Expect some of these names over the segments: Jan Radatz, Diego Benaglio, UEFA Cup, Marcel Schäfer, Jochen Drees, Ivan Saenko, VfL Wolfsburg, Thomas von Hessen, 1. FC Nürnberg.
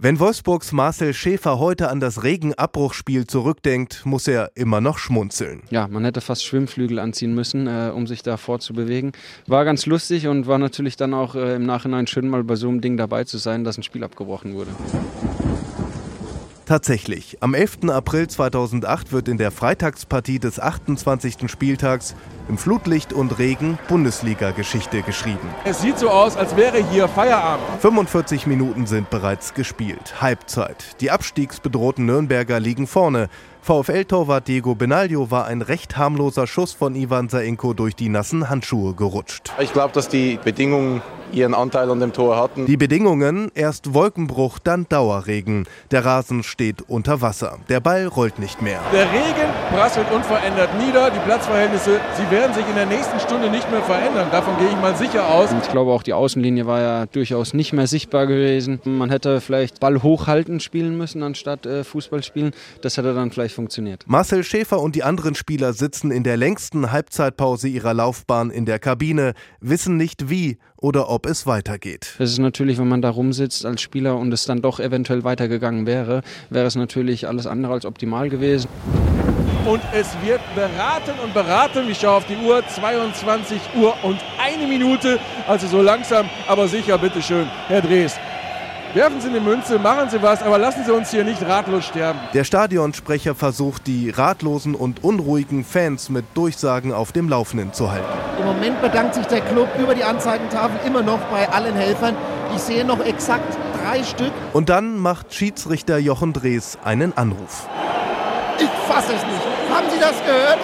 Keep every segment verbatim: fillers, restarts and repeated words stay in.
Wenn Wolfsburgs Marcel Schäfer heute an das Regenabbruchspiel zurückdenkt, muss er immer noch schmunzeln. Ja, man hätte fast Schwimmflügel anziehen müssen, äh, um sich da vorzubewegen. War ganz lustig und war natürlich dann auch äh, im Nachhinein schön, mal bei so einem Ding dabei zu sein, dass ein Spiel abgebrochen wurde. Tatsächlich, am elften April zweitausendacht wird in der Freitagspartie des achtundzwanzigsten Spieltags im Flutlicht und Regen Bundesliga-Geschichte geschrieben. Es sieht so aus, als wäre hier Feierabend. fünfundvierzig Minuten sind bereits gespielt. Halbzeit. Die abstiegsbedrohten Nürnberger liegen vorne. VfL-Torwart Diego Benaglio war ein recht harmloser Schuss von Ivan Saenko durch die nassen Handschuhe gerutscht. Ich glaube, dass die Bedingungen ihren Anteil an dem Tor hatten. Die Bedingungen: erst Wolkenbruch, dann Dauerregen. Der Rasen steht unter Wasser. Der Ball rollt nicht mehr. Der Regen prasselt unverändert nieder. Die Platzverhältnisse, sie werden sich in der nächsten Stunde nicht mehr verändern. Davon gehe ich mal sicher aus. Und ich glaube, auch die Außenlinie war ja durchaus nicht mehr sichtbar gewesen. Man hätte vielleicht Ball hochhalten spielen müssen, anstatt äh, Fußball spielen. Das hätte dann vielleicht funktioniert. Marcel Schäfer und die anderen Spieler sitzen in der längsten Halbzeitpause ihrer Laufbahn in der Kabine, wissen nicht wie oder ob es weitergeht. Es ist natürlich, wenn man da rumsitzt als Spieler und es dann doch eventuell weitergegangen wäre, wäre es natürlich alles andere als optimal gewesen. Und es wird beraten und beraten. Ich schaue auf die Uhr, zweiundzwanzig Uhr und eine Minute. Also so langsam, aber sicher, bitteschön, Herr Drees. Werfen Sie eine Münze, machen Sie was, aber lassen Sie uns hier nicht ratlos sterben. Der Stadionsprecher versucht, die ratlosen und unruhigen Fans mit Durchsagen auf dem Laufenden zu halten. Im Moment bedankt sich der Club über die Anzeigentafel immer noch bei allen Helfern. Ich sehe noch exakt drei Stück. Und dann macht Schiedsrichter Jochen Drees einen Anruf. Ich fasse es nicht. Haben Sie das gehört?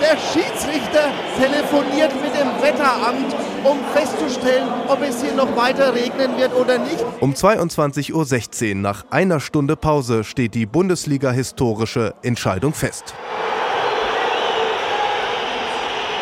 Der Schiedsrichter telefoniert mit dem Wetteramt, um festzustellen, ob es hier noch weiter regnen wird oder nicht. Um zweiundzwanzig Uhr sechzehn, nach einer Stunde Pause, steht die Bundesliga-historische Entscheidung fest.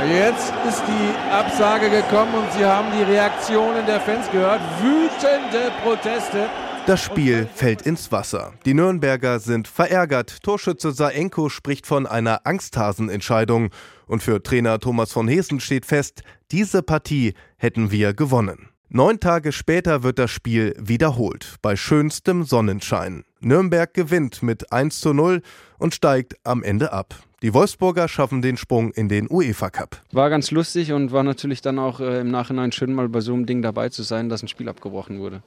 Jetzt ist die Absage gekommen und Sie haben die Reaktionen der Fans gehört. Wütende Proteste. Das Spiel fällt ins Wasser. Die Nürnberger sind verärgert. Torschütze Saenko spricht von einer Angsthasenentscheidung. Und für Trainer Thomas von Hessen steht fest, diese Partie hätten wir gewonnen. Neun Tage später wird das Spiel wiederholt, bei schönstem Sonnenschein. Nürnberg gewinnt mit eins zu null und steigt am Ende ab. Die Wolfsburger schaffen den Sprung in den UEFA Cup. War ganz lustig und war natürlich dann auch äh, im Nachhinein schön, mal bei so einem Ding dabei zu sein, dass ein Spiel abgebrochen wurde.